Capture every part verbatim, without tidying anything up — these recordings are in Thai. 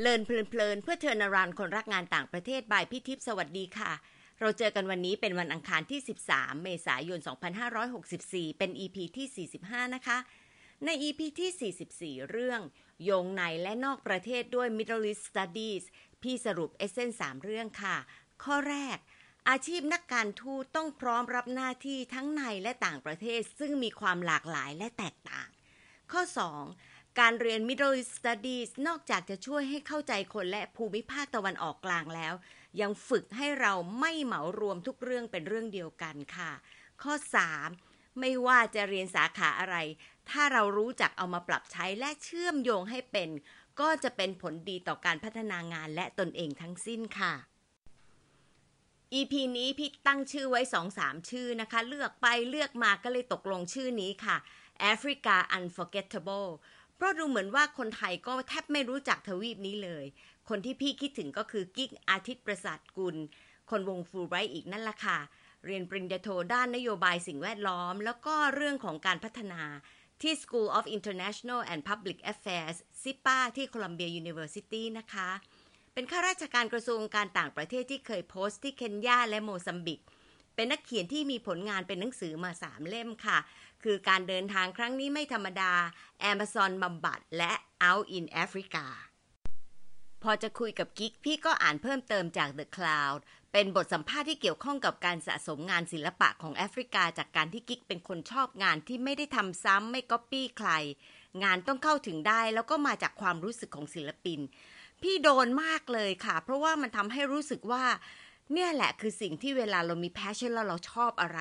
เลินเพลินเพลินเพื่อเทิร์นอราวด์คนรักงานต่างประเทศบายพี่ทิพย์สวัสดีค่ะเราเจอกันวันนี้เป็นวันอังคารที่สิบสามเมษายนสองพันห้าร้อยหกสิบสี่เป็น อี พี ที่สี่สิบห้านะคะใน อี พี ที่สี่สิบสี่เรื่องโยงในและนอกประเทศด้วย Middle East Studies พี่สรุปเอเซนสามเรื่องค่ะข้อแรกอาชีพนักการทูตต้องพร้อมรับหน้าที่ทั้งในและต่างประเทศซึ่งมีความหลากหลายและแตกต่างข้อสองการเรียน Middle East Studies นอกจากจะช่วยให้เข้าใจคนและภูมิภาคตะวันออกกลางแล้วยังฝึกให้เราไม่เหมารวมทุกเรื่องเป็นเรื่องเดียวกันค่ะข้อสามไม่ว่าจะเรียนสาขาอะไรถ้าเรารู้จักเอามาปรับใช้และเชื่อมโยงให้เป็นก็จะเป็นผลดีต่อการพัฒนางานและตนเองทั้งสิ้นค่ะ อี พี นี้พี่ตั้งชื่อไว้ สองสาม ชื่อนะคะเลือกไปเลือกมาก็เลยตกลงชื่อนี้ค่ะ Africa Unforgettable เพราะดูเหมือนว่าคนไทยก็แทบไม่รู้จักทวีปนี้เลยคนที่พี่คิดถึงก็คือกิ๊กอาทิตย์ประสาทกุลคนวงฟูลไบรท์อีกนั่นล่ะค่ะเรียนปริญญาโทด้านนโยบายสิ่งแวดล้อมแล้วก็เรื่องของการพัฒนาที่ School of International and Public Affairs เอส ไอ พี เอ ที่ Columbia University นะคะเป็นข้าราชการกระทรวงการต่างประเทศที่เคยโพสต์ที่เคนยาและโมซัมบิกเป็นนักเขียนที่มีผลงานเป็นหนังสือมาสามเล่มค่ะคือการเดินทางครั้งนี้ไม่ธรรมดา Amazon บำบัดและ Out in Africa พอจะคุยกับกิ๊กพี่ก็อ่านเพิ่มเติมจาก The Cloud เป็นบทสัมภาษณ์ที่เกี่ยวข้องกับการสะสมงานศิลปะของแอฟริกาจากการที่กิ๊กเป็นคนชอบงานที่ไม่ได้ทำซ้ำไม่ก๊อปปี้ใครงานต้องเข้าถึงได้แล้วก็มาจากความรู้สึกของศิลปินพี่โดนมากเลยค่ะเพราะว่ามันทำให้รู้สึกว่าเนี่ยแหละคือสิ่งที่เวลาเรามีแพชชั่นแล้วเราชอบอะไร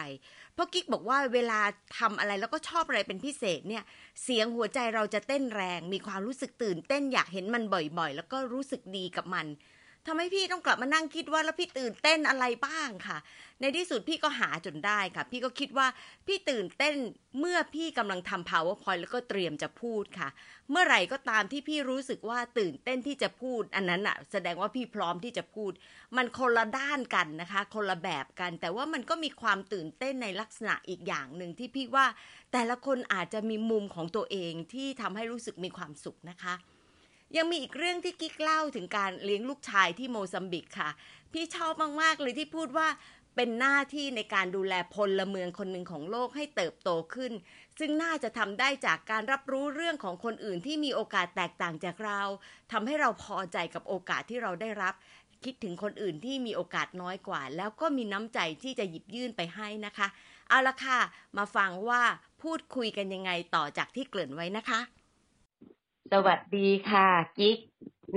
เพราะกิ๊กบอกว่าเวลาทำอะไรแล้วก็ชอบอะไรเป็นพิเศษเนี่ยเสียงหัวใจเราจะเต้นแรงมีความรู้สึกตื่นเต้นอยากเห็นมันบ่อยๆแล้วก็รู้สึกดีกับมันทำให้พี่ต้องกลับมานั่งคิดว่าแล้วพี่ตื่นเต้นอะไรบ้างค่ะในที่สุดพี่ก็หาจนได้ค่ะพี่ก็คิดว่าพี่ตื่นเต้นเมื่อพี่กำลังทำ PowerPoint แล้วก็เตรียมจะพูดค่ะเมื่อไหร่ก็ตามที่พี่รู้สึกว่าตื่นเต้นที่จะพูดอันนั้นอ่ะแสดงว่าพี่พร้อมที่จะพูดมันคนละด้านกันนะคะคนละแบบกันแต่ว่ามันก็มีความตื่นเต้นในลักษณะอีกอย่างนึงที่พี่ว่าแต่ละคนอาจจะมีมุมของตัวเองที่ทำให้รู้สึกมีความสุขนะคะยังมีอีกเรื่องที่กิ๊กเล่าถึงการเลี้ยงลูกชายที่โมซัมบิกค่ะพี่ชอบมากๆเลยที่พูดว่าเป็นหน้าที่ในการดูแลพลเมืองคนหนึ่งของโลกให้เติบโตขึ้นซึ่งน่าจะทำได้จากการรับรู้เรื่องของคนอื่นที่มีโอกาสแตกต่างจากเราทำให้เราพอใจกับโอกาสที่เราได้รับคิดถึงคนอื่นที่มีโอกาสน้อยกว่าแล้วก็มีน้ำใจที่จะหยิบยื่นไปให้นะคะเอาละค่ะมาฟังว่าพูดคุยกันยังไงต่อจากที่เกริ่นไว้นะคะสวัสดีค่ะกิ๊ก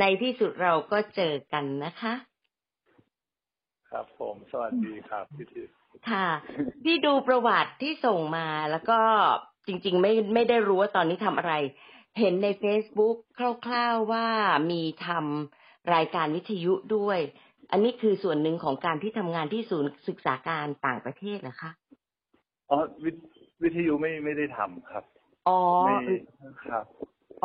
ในที่สุดเราก็เจอกันนะคะครับผมสวัสดีครับพี่ทิพย์ค่ะพี่ดูประวัติที่ส่งมาแล้วก็จริงๆไม่ไม่ได้รู้ว่าตอนนี้ทำอะไรเห็นใน Facebook คร่าวๆว่ามีทำรายการวิทยุด้วยอันนี้คือส่วนหนึ่งของการที่ทำงานที่ศูนย์ศึกษาการต่างประเทศเหรอคะอ๋อ ว, วิทยุไม่ไม่ได้ทำครับอ๋อครับ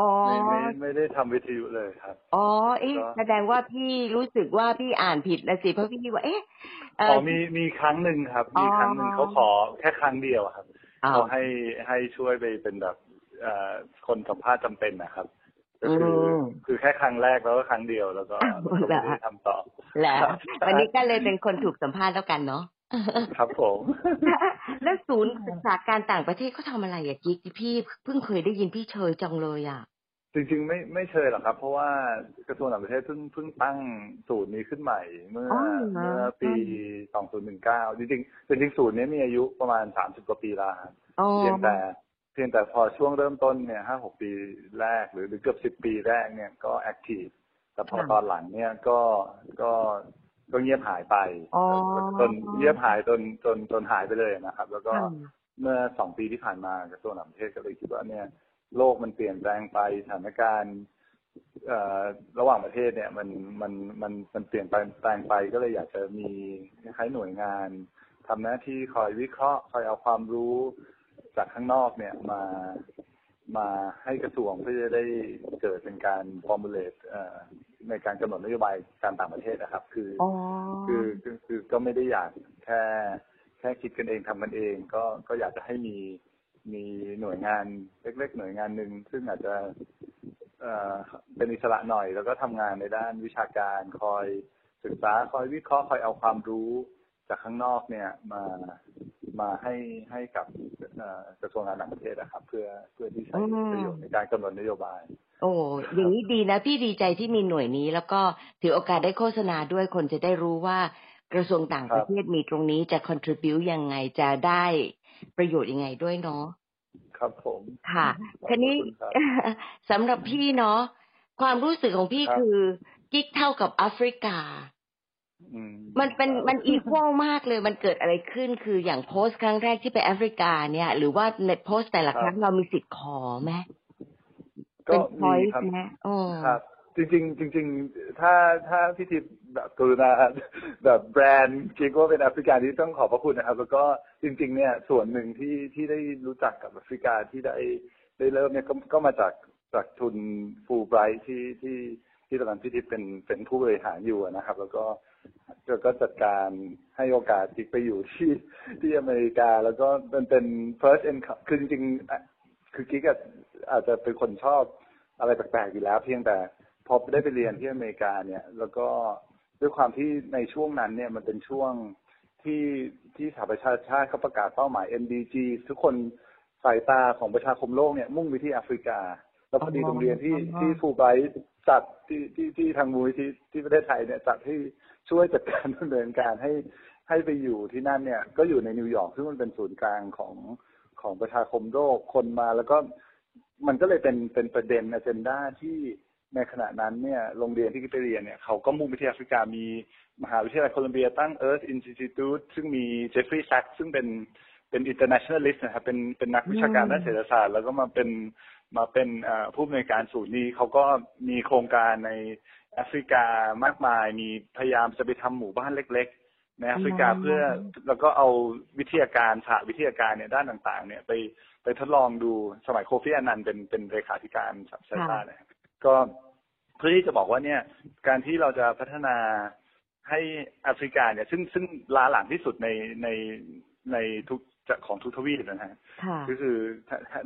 อ๋อไม่ไม่ได้ทำวิทยุเลยครับอ๋อเอ๊ะแสดงว่าพี่รู้สึกว่าพี่อ่านผิดนะสิเพราะพี่ว่าเอ๊ะอ๋อมีมีครั้งหนึ่งครับมีครั้งหนึ่งเขาขอแค่ครั้งเดียวครับเขาให้ให้ช่วยไปเป็นแบบคนสัมภาษณ์จำเป็นนะครับคือคือแค่ครั้งแรกแล้วก็ครั้งเดียวแล้วก็ไม่ได้ทำต่อแล้ววันนี้ก็เลยเป็นคนถูกสัมภาษณ์แล้วกันเนาะครับผมแล้วศูนย์ศึกษาการต่างประเทศเขาทำอะไรอ่ะกิ๊กพี่เพิ่งเคยได้ยินพี่เชยจังเลยอ่ะจริงๆไม่ไม่เชยหรอกครับเพราะว่ากระทรวงต่างประเทศเพิ่งเพิ่งตั้งศูนย์นี้ขึ้นใหม่เมื่อเมื่อปีสองพันสิบเก้าจริงๆจริงๆศูนย์นี้มีอายุประมาณสามสิบกว่าปีแล้วเพียงแต่เพียงแต่พอช่วงเริ่มต้นเนี่ย ห้าหก ปีแรกหรือเกือบสิบปีแรกเนี่ยก็แอคทีฟแต่พอตอนหลังเนี่ยก็ก็ก็เงียบหายไปจนเงียบหายจนจนจนหายไปเลยนะครับแล้วก็เมื่อสองปีที่ผ่านมากระทรวงต่างประเทศก็เลยคิดว่าเนี่ยโลกมันเปลี่ยนแปลงไปสถานการณ์ระหว่างประเทศเนี่ยมันมันมันมันเปลี่ยนแปลงไปก็เลยอยากจะมีคล้ายๆหน่วยงานทำหน้าที่คอยวิเคราะห์คอยเอาความรู้จากข้างนอกเนี่ยมามาให้กระทรวงเพื่อจะได้เกิดเป็นการ formulate ในการกำหนดนโยบายการต่างประเทศนะครับคือ oh. คือคือก็ไม่ได้อยากแค่แค่คิดกันเองทำกันเองก็ก็อยากจะให้มีมีหน่วยงานเล็กๆหน่วยงานหนึ่งซึ่งอาจจะ เป็นอิสระหน่อยแล้วก็ทำงานในด้านวิชาการคอยศึกษาคอยวิเคราะห์คอยเอาความรู้จากข้างนอกเนี่ยมามาให้ให้กับกระทรวงการต่างประเทศนะครับเพื่อเพื่อที่ใช้ประโยชน์ในการกำหนดนโยบายโอ้อย่างนี้ดีนะพี่ดีใจที่มีหน่วยนี้แล้วก็ถือโอกาสได้โฆษณาด้วยคนจะได้รู้ว่ากระทรวงต่างประเทศมีตรงนี้จะ contribute ยังไงจะได้ประโยชน์ยังไงด้วยเนาะครับผมค่ะทีนี้สำหรับพี่เนาะความรู้สึกของพี่คือกิ๊กเท่ากับแอฟริกามันเป็นมันอีควอลมากเลยมันเกิดอะไรขึ้นคืออย่างโพสต์ครั้งแรกที่ไปแอฟริกาเนี่ยหรือว่าในโพสต์แต่ละครั้งเรามีสิทธิ์ขอไหมก็มีครับครับจริงๆจริงๆถ้าถ้าพี่ทิพย์แบบกรุณาแบบแบรนด์กิ๊กว่าเป็นแอฟริกาที่ต้องขอบพระคุณนะครับแล้วก็จริงๆเนี่ยส่วนหนึ่งที่ที่ได้รู้จักกับแอฟริกาที่ได้ได้เริ่มเนี่ยก็ก็มาจากจากทุนฟูลไบรท์ที่ที่ที่ตอนนั้นพี่ทิพย์เป็นเป็นผู้บริหารอยู่นะครับแล้วก็ก็จัดการให้โอกาสกิ๊กไปอยู่ที่ที่อเมริกาแล้วก็มันเป็น first income คือจริงๆคือกิ๊กอาจจะเป็นคนชอบอะไรแปลกๆอยู่แล้วเพียงแต่พอได้ไปเรียนที่อเมริกาเนี่ยแล้วก็ด้วยความที่ในช่วงนั้นเนี่ยมันเป็นช่วงที่ที่สหประชาชาติเขาประกาศเป้าหมาย เอ็น ดี จี ทุกคนสายตาของประชาคมโลกเนี่ยมุ่งไปที่แอฟริกาแล้วพอดีโรงเรียนที่ที่ฟูลไบรท์จัดที่ที่ที่ทางมูลนิธิที่ประเทศไทยเนี่ยจัดที่ช่วยจัดการดำเนินการให้ให้ไปอยู่ที่นั่นเนี่ยก็อยู่ในนิวยอร์กซึ่งมันเป็นศูนย์กลางของของประชาคมโลกคนมาแล้วก็มันก็เลยเป็นเป็นประเด็นอเจนดาที่ในขณะนั้นเนี่ยโรงเรียนที่กิ๊กไปเรียนเนี่ยเขาก็มุ่งไปที่แอฟริกามีมหาวิทยาลัยโคลัมเบียตั้ง Earth Institute ซึ่งมี Jeffrey Sachs ซึ่งเป็นเป็น internationalist นะครับเป็นเป็นนักวิชาการด้านเศรษฐศาสตร์แล้วก็มาเป็นมาเป็นผู้อำนวยการศูนย์นี้เขาก็มีโครงการในแอฟริกามากมายมีพยายามจะไปทำหมู่บ้านเล็กๆในแอฟริกาเพื่อแล้วก็เอาวิทยาการสหวิทยาการเนี่ยด้านต่างๆเนี่ยไปไปทดลองดูสมัยโคฟีอานันเป็นเป็นเลขาธิการไซปาเนี่ยก็เพื่อที่จะบอกว่าเนี่ยการที่เราจะพัฒนาให้แอฟริกาเนี่ยซึ่งซึ่งล้าหลังที่สุดในในในทุกของทุกทวีปนะฮะก็คือ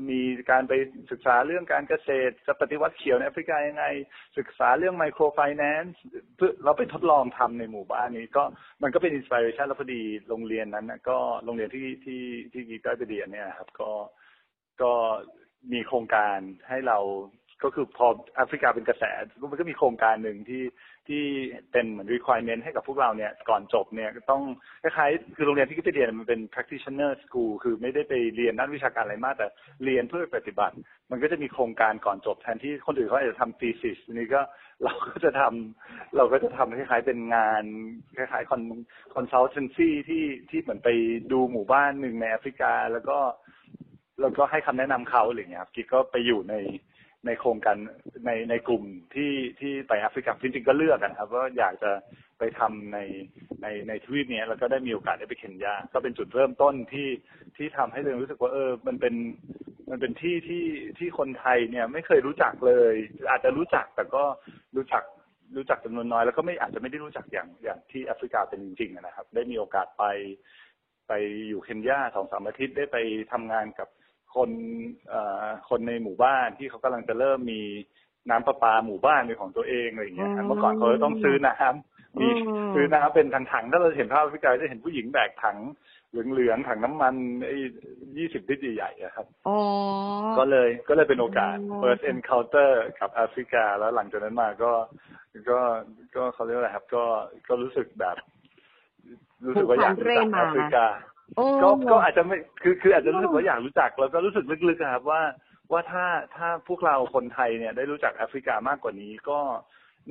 มีการไปศึกษาเรื่องการเกษตรจะปฏิวัติเขียวในแอฟริกายังไงศึกษาเรื่องไมโครไฟแนนซ์เพื่อเราไปทดลองทำในหมู่บ้านนี้ก็มันก็เป็นอินสไปเรชันแล้วพอดีโรงเรียนนั้นนะก็โรงเรียนที่ที่ที่กีต้าไปเรียนเนี่ยครับก็ก็มีโครงการให้เราก็คือพอแอฟริกาเป็นกระแสมันก็มีโครงการหนึ่งที่ที่เป็นเหมือน requirement ให้กับพวกเราเนี่ยก่อนจบเนี่ยก็ต้องคล้ายๆคือโรงเรียนที่กิ๊กไปเรียนมันเป็น practitioner school คือไม่ได้ไปเรียนด้านวิชาการอะไรมากแต่เรียนเพื่อปฏิบัติมันก็จะมีโครงการก่อนจบแทนที่คนอื่นเขาอาจจะทำ thesis นี่ก็เราก็จะทำเราก็จะทำคล้ายๆเป็นงานคล้ายๆ consultancy ที่ที่เหมือนไปดูหมู่บ้านหนึ่งในแอฟริกาแล้วก็แล้วก็ให้คำแนะนำเขาอะไรอย่างเงี้ยครับกิ๊กก็ไปอยู่ในในโครงการในในกลุ่มที่ที่ไปแอฟริกาจริงๆก็เลือกนะครับว่าอยากจะไปทำในในในทวีปนี้แล้วก็ได้มีโอกาสได้ไปเคนยาก็เป็นจุดเริ่มต้นที่ที่ทำให้เรารู้สึกว่าเออมันเป็นมันเป็นที่ที่ที่คนไทยเนี่ยไม่เคยรู้จักเลยอาจจะรู้จักแต่ก็รู้จักรู้จักจำนวนน้อยแล้วก็ไม่อาจจะไม่ได้รู้จักอย่างอย่างที่แอฟริกาเป็นจริงๆนะครับได้มีโอกาสไปไปอยู่เคนยาสองสามอาทิตย์ได้ไปทำงานกับคนคนในหมู่บ้านที่เขากำลังจะเริ่มมีน้ำประปาหมู่บ้านเป็นของตัวเองอะไรอย่างเงี้ยเมื่อก่อนเขาต้องซื้อน้ำมีซื้อน้ำเป็นถังๆถ้าเราเห็นภาพพี่กายจะเห็นผู้หญิงแบกถังเหลืองๆถังน้ำมันไอ้ยี่สิบลิตรใหญ่ๆครับก็เลยก็เลยเป็นโอกาส first encounter กับแอฟริกาแล้วหลังจากนั้นมาก็ก็ก็เขาเรียกอะไรครับก็ก็รู้สึกแบบรู้สึกว่าอยากรู้จักแอฟริกาก็ก็อาจจะไม่คือคืออาจจะรู้สึกว่าอยากรู้จักแล้วก็รู้สึกลึกๆครับว่าว่าถ้าถ้าพวกเราคนไทยเนี่ยได้รู้จักแอฟริกามากกว่านี้ก็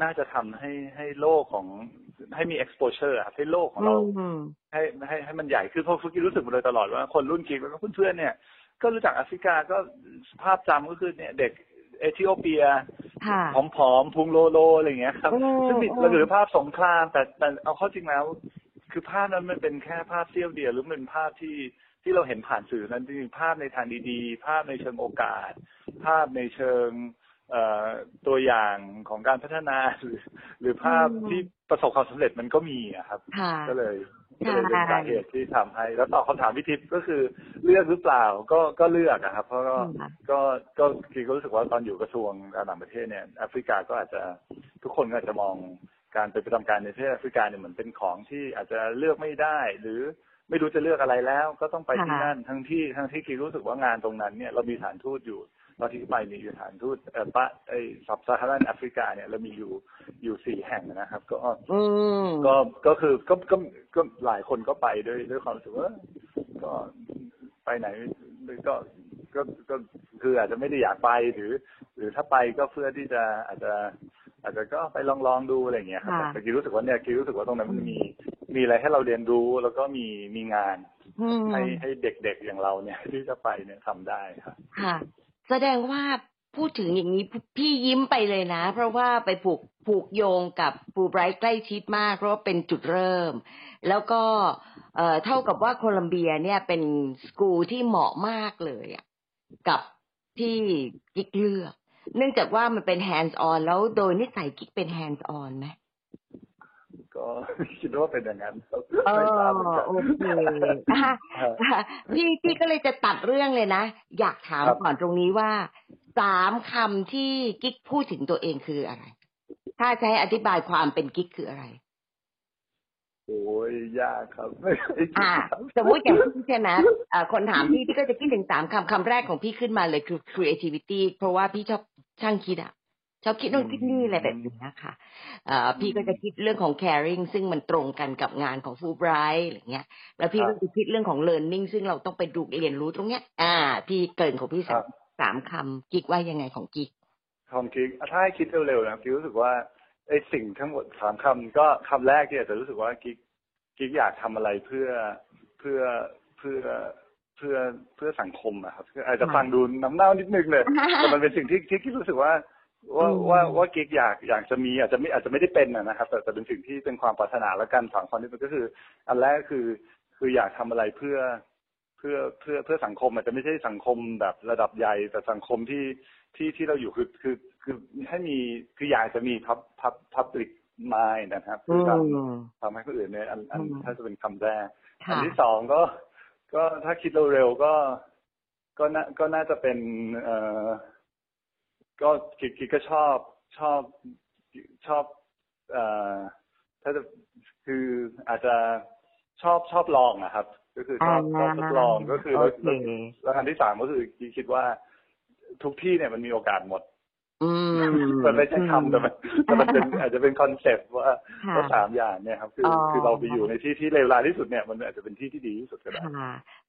น่าจะทำให้ให้โลกของให้มี exposure ครับให้โลกของเราให้ให้ให้มันใหญ่ขึ้นเพราะฟุกี้รู้สึกมาโดยตลอดว่าคนรุ่นกิ๊กแล้วก็เพื่อนๆเนี่ยก็รู้จักแอฟริกาก็ภาพจำก็คือเนี่ยเด็กเอธิโอเปียผอมๆพุงโลโลอะไรอย่างเงี้ยครับซึ่งเราถือภาพสงครามแต่แต่เอาเข้าจริงแล้วคือภาพนั้นมันเป็นแค่ภาพเสี้ยวเดียวหรือมันเป็นภาพที่ที่เราเห็นผ่านสื่อนั้นจริงๆภาพในทางดีๆภาพในเชิงโอกาสภาพในเชิงตัวอย่างของการพัฒนาหรือหรือภาพที่ประสบความสำเร็จมันก็มีครับก็เลย ก็เลยเป็นสาเหตุที่ทำให้แล้วตอบคำถามพิธีก็คือเลือกหรือเปล่าก็ก็เลือกนะครับเพราะก็ก็ก็คือก็รู้สึกว่าตอนอยู่กระทรวงการต่างประเทศเนี่ยแอฟริกาก็อาจจะทุกคนก็อาจจะมองการเป็นประจำการในประเทศแอฟริกาเนี่ยเหมือนเป็นของที่อาจจะเลือกไม่ได้หรือไม่รู้จะเลือกอะไรแล้วก็ต้องไปที่นั่นทั้งที่ทั้งที่คิดรู้สึกว่างานตรงนั้นเนี่ยเรามีสถานทูตอยู่ตอนที่ไปมีสถานทูตเอปะไอซับซาฮารันแอฟริกาเนี่ยเรามีอยู่อยู่สี่แห่งนะครับก็ก็ก็คือก็ก็ก็หลายคนก็ไปด้วยด้วยความรู้สึกว่าก็ไปไหนก็ก็ก็คืออาจจะไม่ได้อยากไปหรือหรือถ้าไปก็เพื่อที่จะอาจจะอาจจะก็ไปลองลองดูอะไรอย่างเงี้ยครับแต่คิดรู้สึกว่าเนี่ยคิดรู้สึกว่าตรงนั้นมันมีมีอะไรให้เราเรียนรู้แล้วก็มีมีงานให้ให้เด็กๆอย่างเราเนี่ยที่จะไปเนี่ยทำได้ครับค่ะแสดงว่าพูดถึงอย่างนี้พี่ยิ้มไปเลยนะเพราะว่าไปผูกผูกโยงกับปูไบรท์ใกล้ชิดมากเพราะว่าเป็นจุดเริ่มแล้วก็เอ่อเท่ากับว่าโคลัมเบียเนี่ยเป็นสกูลที่เหมาะมากเลยอ่ะกับที่กิ๊กเลือกเนื่องจากว่ามันเป็น hands on แล้วโดยนิสัยกิ๊กเป็น hands on ไหมก็คิดว่าเป็นอย่างนั้นเออโอเคพี่พี่ก็เลยจะตัดเรื่องเลยนะอยากถามก่อนตรงนี้ว่าสามคำที่กิ๊กพูดถึงตัวเองคืออะไรถ้าจะให้อธิบายความเป็นกิ๊กคืออะไรโอ้ยยากครับอ่าสมมติอย่างพี่ใช่ไหมคนถามพี่พี่ก็จะคิดถึงสามคำคำแรกของพี่ขึ้นมาเลยคือ creativity เพราะว่าพี่ชอบช่างคิดอะชอบคิดโน่นคิดนี่อะไรแบบนี้นะคะพี่ก็จะคิดเรื่องของ caring ซึ่งมันตรงกันกับงานของ Fulbright อะไรเงี้ยแล้วพี่ก็จะคิดเรื่องของ learning ซึ่งเราต้องไปดูเรียนรู้ตรงเนี้ยอ่าพี่เกินของพี่สามสามคำกิ๊กว่ายังไงของกิ๊กของกิ๊กถ้าคิดเร็วๆนะกิ๊กรู้สึกว่าไอสิ่งทั้งหมดสามคำก็คำแรกเนี่ยจะรู้สึกว่ากิ๊กกิ๊กอยากทำอะไรเพื่อเพื่อเพื่อเพื่อเพื่อสังคมอะครับอาจจะฟังดูน้ำเน่านิดนึงเลยแต่มันเป็นสิ่งที่ที่กิ๊กรู้สึกว่าว่าว่าว่ากิ๊กอยากอยากจะมีอาจจะไม่อาจจะไม่ได้เป็นนะครับแต่แต่เป็นสิ่งที่เป็นความปรารถนาและการสามข้อนี้มันก็คืออันแรกคือคืออยากทำอะไรเพื่อเพื่อเพื่อเพื่อสังคมอาจจะไม่ใช่สังคมแบบระดับใหญ่แต่สังคมที่ที่ที่เราอยู่คือคือคือให้มีคืออยากจะมีพับพับพับลิกมายนะครับคือทำทำให้คนอื่นเนี่ยอันอันถ้าจะเป็นคำแรกอันที่สองก็ก็ถ้าคิดเร็วๆก็ก็น่าก็น่าจะเป็นเอ่อก็กิ๊กกิ๊กก็ชอบชอบชอบเอ่อถ้าจะคืออาจจะชอบชอบลองนะครับก็คือชอบชอบทดลองก็คือแล้วอันที่สามก็คือกิ๊กคิดว่าทุกที่เนี่ยมันมีโอกาสหมดมันไม่ใช่คำแต่มันแต่มันเป็นอาจจะเป็นคอนเซปต์ว่าว่าสามอย่างเนี่ยครับคือคือเราไปอยู่ในที่ที่เลวร้ายที่สุดเนี่ยมันอาจจะเป็นที่ที่ดีที่สุดก็ได้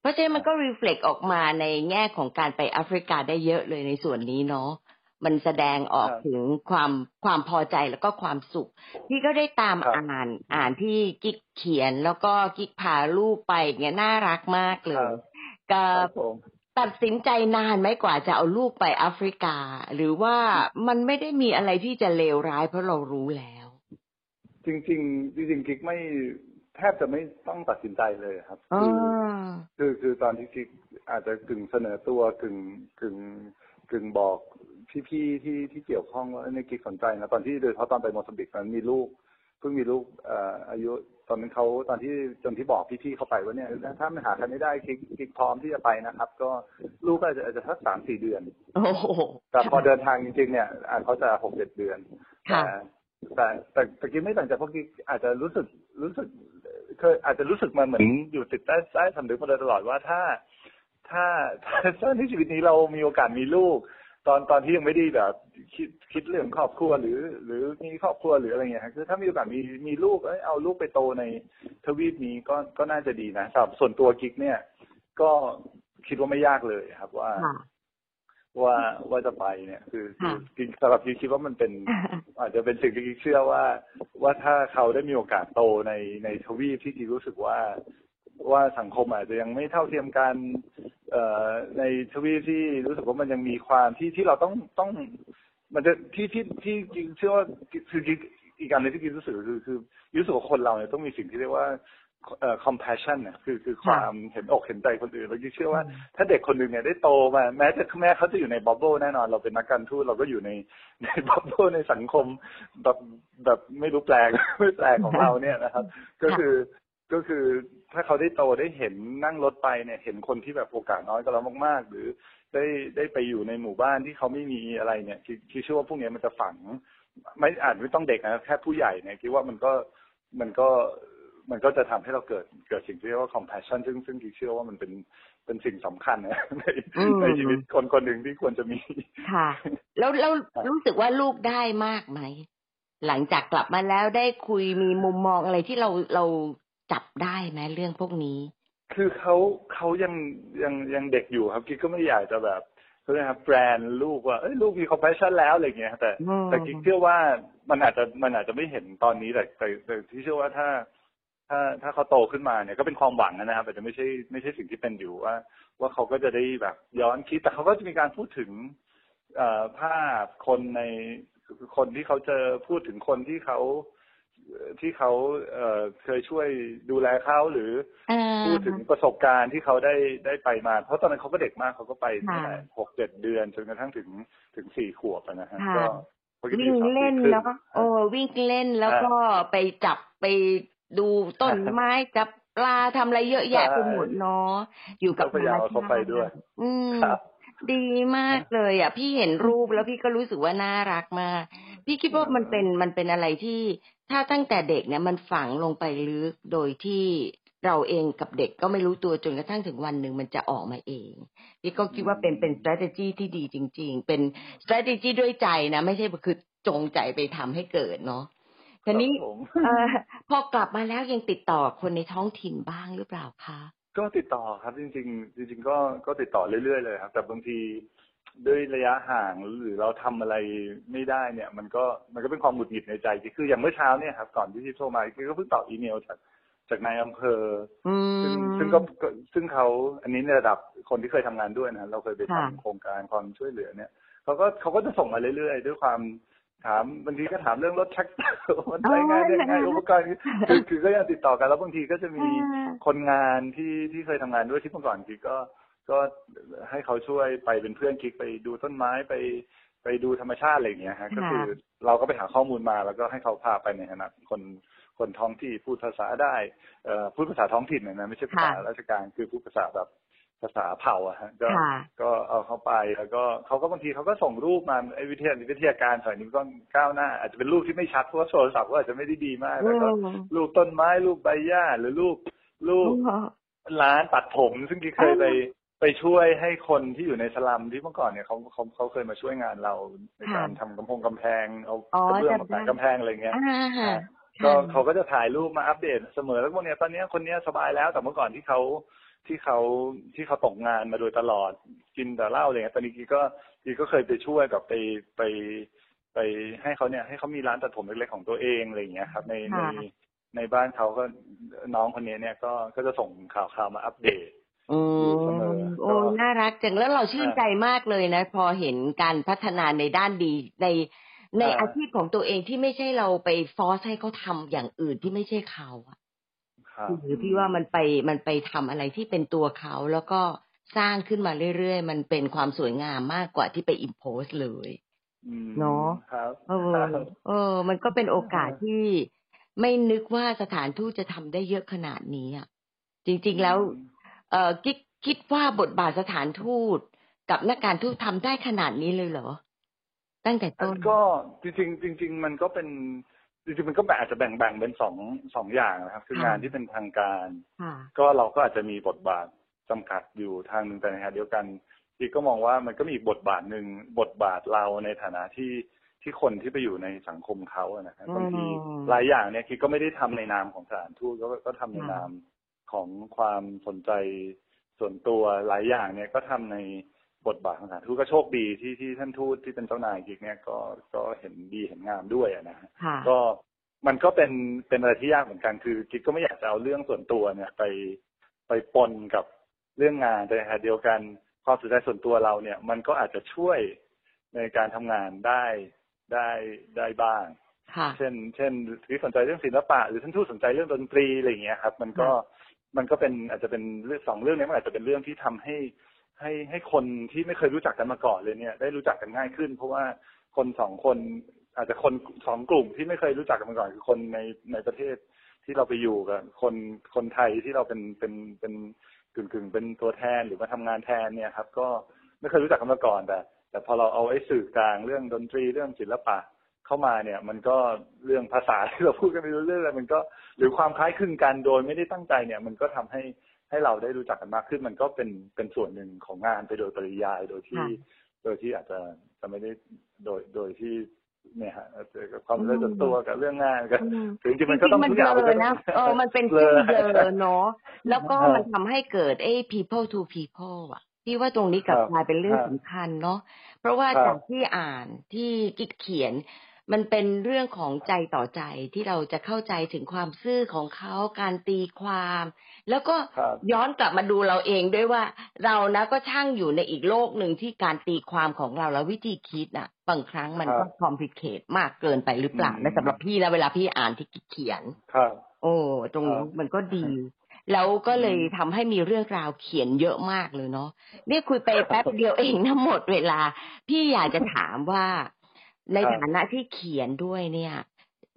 เพราะฉะนั้นมันก็รีเฟล็กออกมาในแง่ของการไปแอฟริกาได้เยอะเลยในส่วนนี้เนาะมันแสดงออกถึงความความพอใจแล้วก็ความสุขพี่ก็ได้ตามอ่านอ่านที่กิ๊กเขียนแล้วก็กิ๊กพาลูกไปอย่างเงี้ยน่ารักมากเลยก็ตัดสินใจนานไหมกว่าจะเอาลูกไปแอฟริกาหรือว่ามันไม่ได้มีอะไรที่จะเลวร้ายเพราะเรารู้แล้วจริงจริงจริงกิ๊กไม่แทบจะไม่ต้องตัดสินใจเลยครับคือคือคือตอนที่กิ๊กอาจจะกึ่งเสนอตัวกึ่งกึ่งกึ่งบอกพี่ๆที่ที่เกี่ยวข้องว่าในกิ๊กสนใจนะตอนที่โดยเฉพาะตอนไปโมซัมบิกนั้นมีลูกเพิ่งมีลูกเอ่ออายุตอนนั้นเขาตอนที่จนที่บอกพี่ๆเข้าไปว่าเนี่ยถ้ามันหากันไม่ได้กิ๊กกิ๊กพร้อมที่จะไปนะครับก็ลูกก็อาจจะอาจจะสักสามสี่เดือนแต่พอเดินทางจริงๆเนี่ยอาจเขาจะหกเจ็ดเดือนแต่แต่แต่กิ๊กไม่ต่างจากพวกกิ๊กอาจจะรู้สึกรู้สึกเคยอาจจะรู้สึกมาเหมือนอยู่ติดใต้ใต้สำนึกมาโดยตลอดว่าถ้าถ้าถ้าในชีวิตนี้เรามีโอกาสมีลูกตอนตอนที่ยังไม่ได้แบบคิดคิดเรื่องครอบครัวหรือหรือมีครอบครัวหรืออะไรเงี้ยคือถ้ามีโอกาสมีมีลูกเอ้ยเอาลูกไปโตในทวีปนี้ก็ก็น่าจะดีนะสำหรับส่วนตัวกิ๊กเนี่ยก็คิดว่าไม่ยากเลยครับว่าว่าว่าจะไปเนี่ยคือคือสำหรับกิ๊กคิดว่ามันเป็นอาจจะเป็นสิ่งที่กิ๊กเชื่อว่าว่าถ้าเขาได้มีโอกาสโตในในทวีปที่กิ๊กรู้สึกว่าว่าสังคมอาจจะยังไม่เท่าเทียมกันในทวีปที่รู้สึกว่ามันยังมีความที่ที่เราต้องต้องมันจะที่ที่ที่จริงเชื่อว่าคืออีกการเลยที่กินรู้สึกคือคือรู้สึกว่าคนเราเนี่ยต้องมีสิ่งที่เรียกว่า compassion เนี่ยคือคือความเห็นอกเห็นใจคนอื่นเราเชื่อว่าถ้าเด็กคนหนึ่งเนี่ยได้โตมาแม้จะแม่เขาจะอยู่ในบับเบิ้ลแน่นอนเราเป็นนักการทูตเราก็อยู่ในในบับเบิ้ลในสังคมแบบแบบไม่รู้แปลกไม่แปลกของเราเนี่ยนะครับก็คือ ก็คือถ้าเขาได้โตได้เห็นนั่งรถไปเนี่ยเห็นคนที่แบบโอกาสน้อยกว่าเรามากๆหรือได้ได้ไปอยู่ในหมู่บ้านที่เขาไม่มีอะไรเนี่ยคือเชื่อว่าพวกนี้มันจะฝังไม่อาจไม่ต้องเด็กนะแค่ผู้ใหญ่เนี่ยคิดว่ามันก็มันก็มันก็จะทำให้เราเกิดเกิดสิ่งที่เรียกว่า compassion ซึ่งซึ่งที่เชื่อว่ามันเป็นเป็นสิ่งสำคัญนะในในชีวิตคนคนหนึ่งที่ควรจะมีค่ะแล้วแล้วรู้สึกว่าลูกได้มากไหมหลังจากกลับมาแล้วได้คุยมีมุมมองอะไรที่เราเราจับได้ไหมเรื่องพวกนี้คือเขาเขายังยังยังเด็กอยู่ครับกิ๊กก็ไม่อยากจะแบบเขาเรียกครับแบรนด์ลูกว่าเอ้ยลูกมีคอมเพลชั่นแล้วอะไรเงี้ยแต่แต่กิ๊กเชื่อว่ามันอาจจะมันอาจจะไม่เห็นตอนนี้แต่แต่ที่เชื่อว่าถ้าถ้าถ้าเขาโตขึ้นมาเนี่ยก็เป็นความหวังนะครับแต่ไม่ใช่ไม่ใช่สิ่งที่เป็นอยู่ว่าว่าเขาก็จะได้แบบย้อนคิดแต่เขาก็จะมีการพูดถึงภาพคนในคนที่เขาเจอพูดถึงคนที่เขาที่เขาเอ่อเคยช่วยดูแลเขาหรือพูดถึงประสบการณ์ที่เขาได้ได้ไปมาเพราะตอนนั้นเขาก็เด็กมากเขาก็ไปหกเจ็ดเดือนจนกระทั่งถึงถึงสี่ขวบนะฮะก็วิ่งเล่นแล้วก็โอ้วิ่งเล่นแล้วก็ไปจับไปดูต้นไม้จับปลาทำอะไรเยอะแยะไปหมดเนาะอยู่กับธรรมชาติเขาไปด้วยอืมดีมากเลยอ่ะพี่เห็นรูปแล้วพี่ก็รู้สึกว่าน่ารักมากพี่คิดว่ามันเป็นมันเป็นอะไรที่ถ้าตั้งแต่เด็กเนี่ยมันฝังลงไปลึกโดยที่เราเองกับเด็กก็ไม่รู้ตัวจนกระทั่งถึงวันหนึ่งมันจะออกมาเองพี่ก็คิดว่าเป็นเป็น strategy ที่ดีจริงๆเป็น strategy ด้วยใจนะไม่ใช่คือจงใจไปทำให้เกิดเนาะทีนี้พอกลับมาแล้วยังติดต่อคนในท้องถิ่นบ้างหรือเปล่าคะก็ติดต่อครับจริงๆจริงๆก็ก็ติดต่อเรื่อยๆเลยครับแต่บางทีด้วยระยะห่างหรือเราทำอะไรไม่ได้เนี่ยมันก็มันก็เป็นความหงุดหงิดในใจคืออย่างเมื่อเช้าเนี่ยครับก่อนที่ที่โทรมาก็เพิ่งตอบอีเมลจากจากนายอำเภอซึ่งซึ่งก็ซึ่งเขาอันนี้ในระดับคนที่เคยทำงานด้วยนะเราเคยไปทำโครงการความช่วยเหลือเนี่ยเขาก็เขาก็จะส่งมาเรื่อยๆด้วยความถามบางทีก็ถามเรื่องรถแท็กเตอร์มันใช้ง่ายได้ง่ายอุปกรณ์คือคือก็ยังติดต่อกันแล้วบางทีก็จะมีคนงานที่ที่เคยทำงานด้วยที่เมื่อก่อนกิ๊กก็ก็ให้เขาช่วยไปเป็นเพื่อนกิ๊กไปดูต้นไม้ไปไปดูธรรมชาติอะไรอย่างเงี้ยฮะก็คือเราก็ไปหาข้อมูลมาแล้วก็ให้เขาพาไปในฐานะคนคนท้องที่พูดภาษาได้เอ่อพูดภาษาท้องถิ่นนะไม่ใช่ภาษาราชการคือพูดภาษาแบบภาษาเผ่าอะฮะก็ก็เอาเข้าไปแล้วก็เขาก็บางทีเขาก็ส่งรูปมาไอ้วิทยาวิทยาการสมัยนี้ก็ก้าวหน้าอาจจะเป็นรูปที่ไม่ชัดเพราะโทรศัพท์ก็อาจจะไม่ได้ดีมากแล้วก็รูปต้นไม้รูปใบหญ้าหรือรูปรูปร้านตัดผมซึ่งที่เคยไปไปช่วยให้คนที่อยู่ในสลัมที่เมื่อก่อนเนี่ยเขาเขาเขาเคยมาช่วยงานเราในการทำกำแพงกำแพงเอากระเบื้องมาตัดกำแพงอะไรเงี้ยก็เขาก็จะถ่ายรูปมาอัปเดตเสมอแล้วพวกเนี้ยตอนนี้คนเนี้ยสบายแล้วแต่เมื่อก่อนที่เขาที่เขาที่เขาตกงานมาโดยตลอดกินแต่เหล้าอะไรเงี้ยตอนนี้กีก็กีก็เคยไปช่วยกับไปไปไปให้เขาเนี่ยให้เขามีร้านตัดผมเล็กๆของตัวเองอะไรเงี้ยครับในในในบ้านเขาก็น้องคนนี้เนี่ยก็ก็จะส่งข่าวข่าวมาอัปเดตโอ้โอ้น่ารักจังแล้วเราชื่นใจมากเลยนะพอเห็นการพัฒนาในด้านดีในในอาชีพของตัวเองที่ไม่ใช่เราไปฟอร์สให้เขาทำอย่างอื่นที่ไม่ใช่เขาหรือพี่ว่ามันไปมันไปทำอะไรที่เป็นตัวเขาแล้วก็สร้างขึ้นมาเรื่อยๆมันเป็นความสวยงามมากกว่าที่ไปอิมโพสเลยเนาะเออเออมันก็เป็นโอกาสที่ไม่นึกว่าสถานทูตจะทำได้เยอะขนาดนี้อ่ะจริงๆแล้วเออคิดคิดว่าบทบาทสถานทูตกับนักการทูตทำได้ขนาดนี้เลยเหรอตั้งแต่ต้นก็จริงๆจริงๆมันก็เป็นจริงๆมันก็อาจจะแบ่งๆเป็นสองสองอย่างนะครับคืองานที่เป็นทางการก็เราก็อาจจะมีบทบาทจำกัดอยู่ทางหนึ่งแต่ในขณะเดียวกันที่ก็มองว่ามันก็มีบทบาทหนึ่งบทบาทเราในฐานะที่ที่คนที่ไปอยู่ในสังคมเขาอะนะครับบางทีหลายอย่างเนี่ยคิดก็ไม่ได้ทำในนามของสถานทูตก็ก็ทำในนามของความสนใจส่วนตัวหลายอย่างเนี่ยก็ทำในบทบาทของสถานทูตก็โชคดีที่ที่ท่านทูตที่เป็นเจ้านายกิ๊กเนี่ยก็ก็เห็นดีเห็นงามด้วยนะฮะก็มันก็เป็นเป็นอะไรที่ยากเหมือนกันคือกิ๊กก็ไม่อยากจะเอาเรื่องส่วนตัวเนี่ยไปไปปนกับเรื่องงานแต่ในขณะเดียวกันความสนใจส่วนตัวเราเนี่ยมันก็อาจจะช่วยในการทำงานได้ได้ได้บ้างเช่นเช่นกิ๊กสนใจเรื่องศิลปะหรือท่านทูตสนใจเรื่องดนตรีอะไรอย่างเงี้ยครับมันก็มันก็เป็นอาจจะเป็นสองเรื่องนี้มันอาจจะเป็นเรื่องที่ทำให้ให้ให้คนที่ไม่เคยรู้จักกันมาก่อนเลยเนี่ยได้รู้จักกันง่ายขึ้นเพราะว่าคนสองคนอาจจะคนสองกลุ่มที่ไม่เคยรู้จักกันมาก่อนคือคนในในประเทศ ที่เราไปอยู่กับคนคนไทยที่เราเป็นเป็นเป็นกึ่งๆเป็นตัวแทนหรือมาทำงานแทนเนี่ยครับก็ไม่เคยรู้จักกันมาก่อนแต่แต่พอเราเอาไอ้สื่อกลางเรื่องดนตรีเรื่องศิลปะเข้ามาเนี่ยมันก็เรื่องภาษาที่เราพูดกันไปเรื่อยๆมันก็หรือความคล้ายคลึงกันโดยไม่ได้ตั้งใจเนี่ยมันก็ทำให้ให้เราได้รู้จักกันมากขึ้นมันก็เป็นเป็นส่วนหนึ่งของงานไปโดยปริยายโดยที่โดยที่อาจจะจะไม่ได้โดยโดยที่เนี่ยฮะความเรื่องตัวกับเรื่องงานกันถึงจริงมันก็ต้องทุกอย่างเลยนะเออมันเป็นเรื่องเยอะเนาะแล้วก็มันทำให้เกิดไอ้ people to people อ่ะที่ว่าตรงนี้กลับมาเป็นเรื่องสำคัญเนาะเพราะว่าจากที่อ่านที่กิจเขียนมันเป็นเรื่องของใจต่อใจที่เราจะเข้าใจถึงความซื่อของเขาการตีความแล้วก็ย้อนกลับมาดูเราเองด้วยว่าเรานะก็ช่างอยู่ในอีกโลกหนึ่งที่การตีความของเราและวิธีคิดน่ะบางครั้งมันก็คอมพลิเคทมากเกินไปหรือเปล่าในสำหรับพี่นะเวลาพี่อ่านที่เขียนโอ้ตรงนี้มันก็ดีแล้วก็เลยทำให้มีเรื่องราวเขียนเยอะมากเลยเนาะนี่คุยไปแป๊บเดียวเองนะหมดเวลาพี่อยากจะถามว่าในฐานะที่เขียนด้วยเนี่ย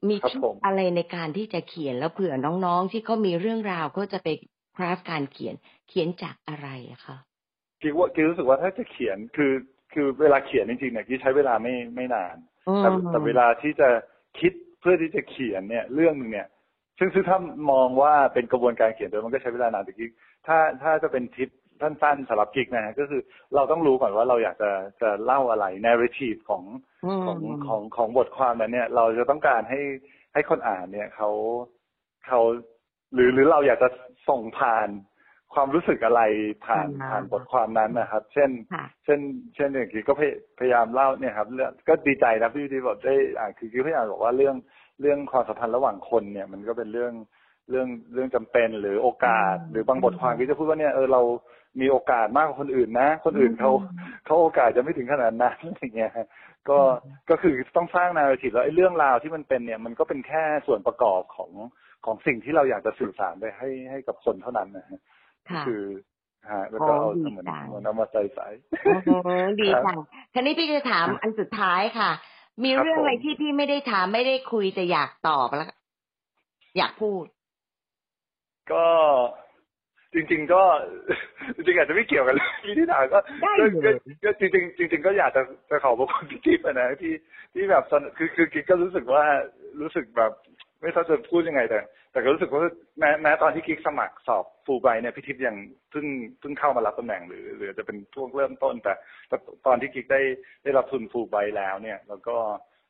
มีทริคอะไรในการที่จะเขียนแล้วเผื่อน้องๆที่เขามีเรื่องราวเขาจะไปคราฟต์การเขียนเขียนจากอะไรคะคิดว่าคิดรู้สึกว่าถ้าจะเขียนคือคือเวลาเขียนจริงๆเนี่ยคิดใช้เวลาไม่ไม่นานแต่แต่เวลาที่จะคิดเพื่อที่จะเขียนเนี่ยเรื่องนึงเนี่ยซึ่งซึ่งถ้ามองว่าเป็นกระบวนการเขียนโดยมันก็ใช้เวลานานแต่กิ๊กถ้าถ้าจะเป็นทิปสั้นๆสำหรับกิ๊กนะฮะก็คือเราต้องรู้ก่อนว่าเราอยากจะจะเล่าอะไร narrative ของของของของบทความนั้นเนี่ยเราจะต้องการให้ให้คนอ่านเนี่ยเขาเขาหรือหรือเราอยากจะส่งผ่านความรู้สึกอะไรผ่านผ่านบทความนั้นนะครับเช่นเช่นเช่นอย่างกิ๊กก็พยายามเล่าเนี่ยครับก็ดีใจนะพี่ที่บอกได้อ่านคือกิ๊กพยายามบอกว่าเรื่องเรื่องความสัมพันธ์ระหว่างคนเนี่ยมันก็เป็นเรื่องเรื่องเรื่องจำเป็นหรือโอกาสหรือบางบทความที่จะพูดว่าเนี่ยเออเรามีโอกาสมากกว่าคนอื่นนะคนอื่นเขาเขาโอกาสจะไม่ถึงขนาดนั้นอะไรเงี้ยก็ก็คือต้องสร้างนาฬิกาแล้วไอ้เรื่องราวที่มันเป็นเนี่ยมันก็เป็นแค่ส่วนประกอบของของสิ่งที่เราอยากจะสื่อสารไปให้ให้กับคนเท่านั้นนะฮะคือฮะแล้วก็เอาเหมือนเอาน้ำมาใส่ใส่ดีจังทีนี้พี่จะถามอันสุดท้ายค่ะมีเรื่องอะไรที่พี่ไม่ได้ถามไม่ได้คุยแต่อยากตอบแล้วอยากพูดก็จริงๆก็จริงๆอาจจะไม่เกี่ยวกันเลยที่ถามก็ก็จริงๆจริงๆก็อยากจะจะขอบคุณพี่จิ๊บนะที่ที่แบบคือคือกิ๊กก็รู้สึกว่ารู้สึกแบบไม่ทราบจะพูดยังไงแต่แต่ก็รู้สึกว่าแม้แม้ตอนที่กิ๊กสมัครสอบฟูลไบรท์เนี่ยพี่ทิพย์ยังเพิ่งเพิ่งเข้ามารับตำแหน่งหรือหรือจะเป็นช่วงเริ่มต้นแต่ตอนที่กิ๊กได้ได้รับทุนฟูลไบรท์แล้วเนี่ยแล้วก็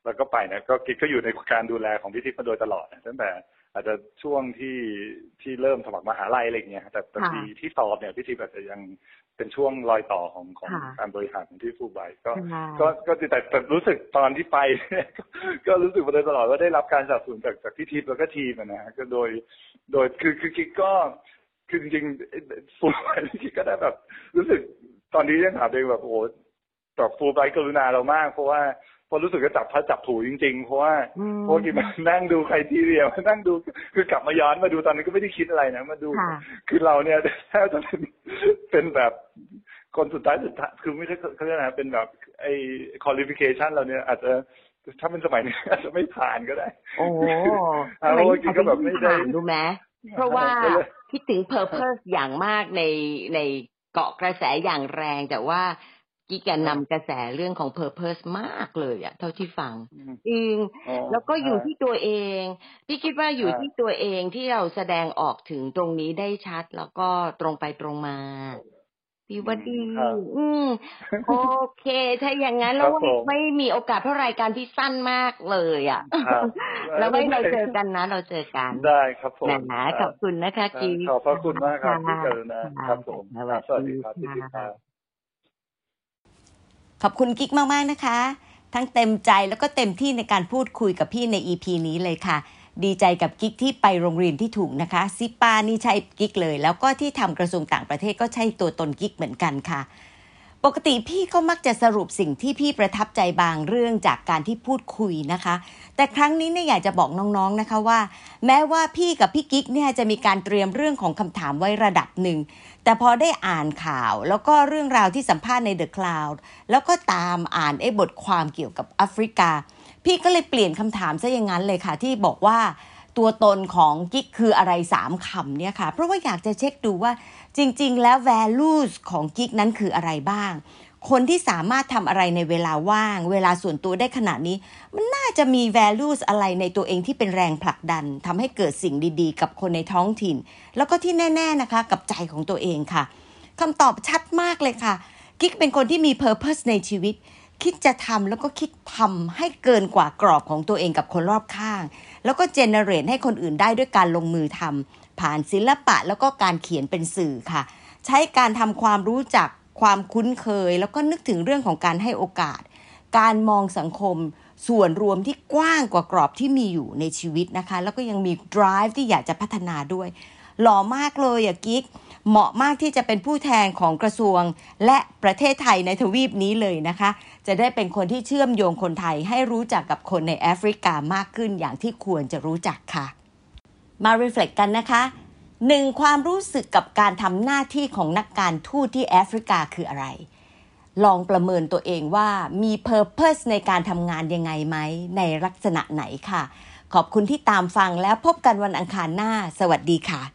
แล้วก็ไปเนี่ยก็กิ๊กก็อยู่ในการดูแลของพี่ทิพย์มาโดยตลอดตั้งแต่อาจจะช่วงที่ที่เริ่มสมัครมหาลัยอะไรอย่างเงี้ยแต่แต่ปีที่สอบเนี่ยพี่ทิพย์อาจจะยังเป็นช่วงรอยต่อของของการบริหารที่ฟูลไบรท์ก็ก็ก็แต่แต่รู้สึกตอนที่ไปก็รู้สึกมาโดยตลอดว่าได้รับการสนับสนุนจากจากพี่ทิพย์แล้วก็ทีมนะฮะก็โดยโดยคือคือกิ๊กก็คือจริงๆฟูลไบรท์กิ๊กก็ได้แบบรู้สึกตอนนี้ยังถามเองแบบโอ้แบบฟูลไบรท์กรุณาเรามากเพราะว่าพอรู้สึกก็จับพัดจับถูจริงๆเพราะว่าเพราะกินมานั่งดูใครที่เรียนนั่งดูคือกลับมาย้อนมาดูตอนนี้ก็ไม่ได้คิดอะไรนะมาดูคือเราเนี่ยแทบจะเป็นเป็นแบบคนสุดท้ายสุดท้ายคือไม่ใช่เขาเรียกนะเป็นแบบไอ้ qualification เราเนี่ยอาจจะถ้าเป็นสมัยนี้อาจจะไม่ผ่านก็ได้โอ้โหอะไรกินก็แบบไม่ได้ดูไหมเพราะว่าคิดถึง purpose อย่างมากในในเกาะกระแสอย่างแรงแต่ว่ากิ๊กแกนำกระแสเรื่องของ purpose มากเลยอะเท่าที่ฟังจริงแล้วก็อยู่ที่ตัวเองพี่คิดว่าอยู่ที่ตัวเองที่เราแสดงออกถึงตรงนี้ได้ชัดแล้วก็ตรงไปตรงมาพี่ว่าดีอืมโอเคถ้าอย่างนั้นแล้วไม่มีโอกาสเพราะรายการพี่สั้นมากเลยอะแล้วไว้เราเจอกันนะเราเจอกันได้ครับผมนะขอบคุณนะคะกิ๊กขอบพระคุณมากครับที่กรุณาครับผมสวัสดีครับพี่ติ๊กครับขอบคุณกิ๊กมากๆนะคะทั้งเต็มใจแล้วก็เต็มที่ในการพูดคุยกับพี่ใน อี พี นี้เลยค่ะดีใจกับกิ๊กที่ไปโรงเรียนที่ถูกนะคะ เอส ไอ พี เอ นี่ใช่กิ๊กเลยแล้วก็ที่ทำกระทรวงต่างประเทศก็ใช่ตัวตนกิ๊กเหมือนกันค่ะปกติพี่ก็มักจะสรุปสิ่งที่พี่ประทับใจบางเรื่องจากการที่พูดคุยนะคะแต่ครั้งนี้เนี่ยอยากจะบอกน้องๆนะคะว่าแม้ว่าพี่กับพี่กิ๊กเนี่ยจะมีการเตรียมเรื่องของคำถามไว้ระดับหนึ่งแต่พอได้อ่านข่าวแล้วก็เรื่องราวที่สัมภาษณ์ใน The Cloud แล้วก็ตามอ่านไอ้บทความเกี่ยวกับแอฟริกาพี่ก็เลยเปลี่ยนคำถามซะอย่างนั้นเลยค่ะที่บอกว่า ตัวตนของกิ๊กคืออะไรสามคำเนี่ยค่ะเพราะว่าอยากจะเช็คดูว่าจริงๆแล้ว values ของกิ๊กนั้นคืออะไรบ้างคนที่สามารถทำอะไรในเวลาว่างเวลาส่วนตัวได้ขนาดนี้มันน่าจะมี values อะไรในตัวเองที่เป็นแรงผลักดันทำให้เกิดสิ่งดีๆกับคนในท้องถิ่นแล้วก็ที่แน่ๆนะคะกับใจของตัวเองค่ะคำตอบชัดมากเลยค่ะกิ๊กเป็นคนที่มี purpose ในชีวิตคิดจะทำแล้วก็คิดทำให้เกินกว่ากรอบของตัวเองกับคนรอบข้างแล้วก็ generate ให้คนอื่นได้ด้วยการลงมือทำผ่านศิลปะแล้วก็การเขียนเป็นสื่อค่ะใช้การทำความรู้จักความคุ้นเคยแล้วก็นึกถึงเรื่องของการให้โอกาสการมองสังคมส่วนรวมที่กว้างกว่ากรอบที่มีอยู่ในชีวิตนะคะแล้วก็ยังมี drive ที่อยากจะพัฒนาด้วยหล่อมากเลยอ่ะกิ๊กเหมาะมากที่จะเป็นผู้แทนของกระทรวงและประเทศไทยในทวีปนี้เลยนะคะจะได้เป็นคนที่เชื่อมโยงคนไทยให้รู้จักกับคนในแอฟริกามากขึ้นอย่างที่ควรจะรู้จักค่ะมา reflect กันนะคะหนึ่งความรู้สึกกับการทำหน้าที่ของนักการทูตที่แอฟริกาคืออะไรลองประเมินตัวเองว่ามี purpose ในการทำงานยังไงไหมในลักษณะไหนค่ะขอบคุณที่ตามฟังแล้วพบกันวันอังคารหน้าสวัสดีค่ะ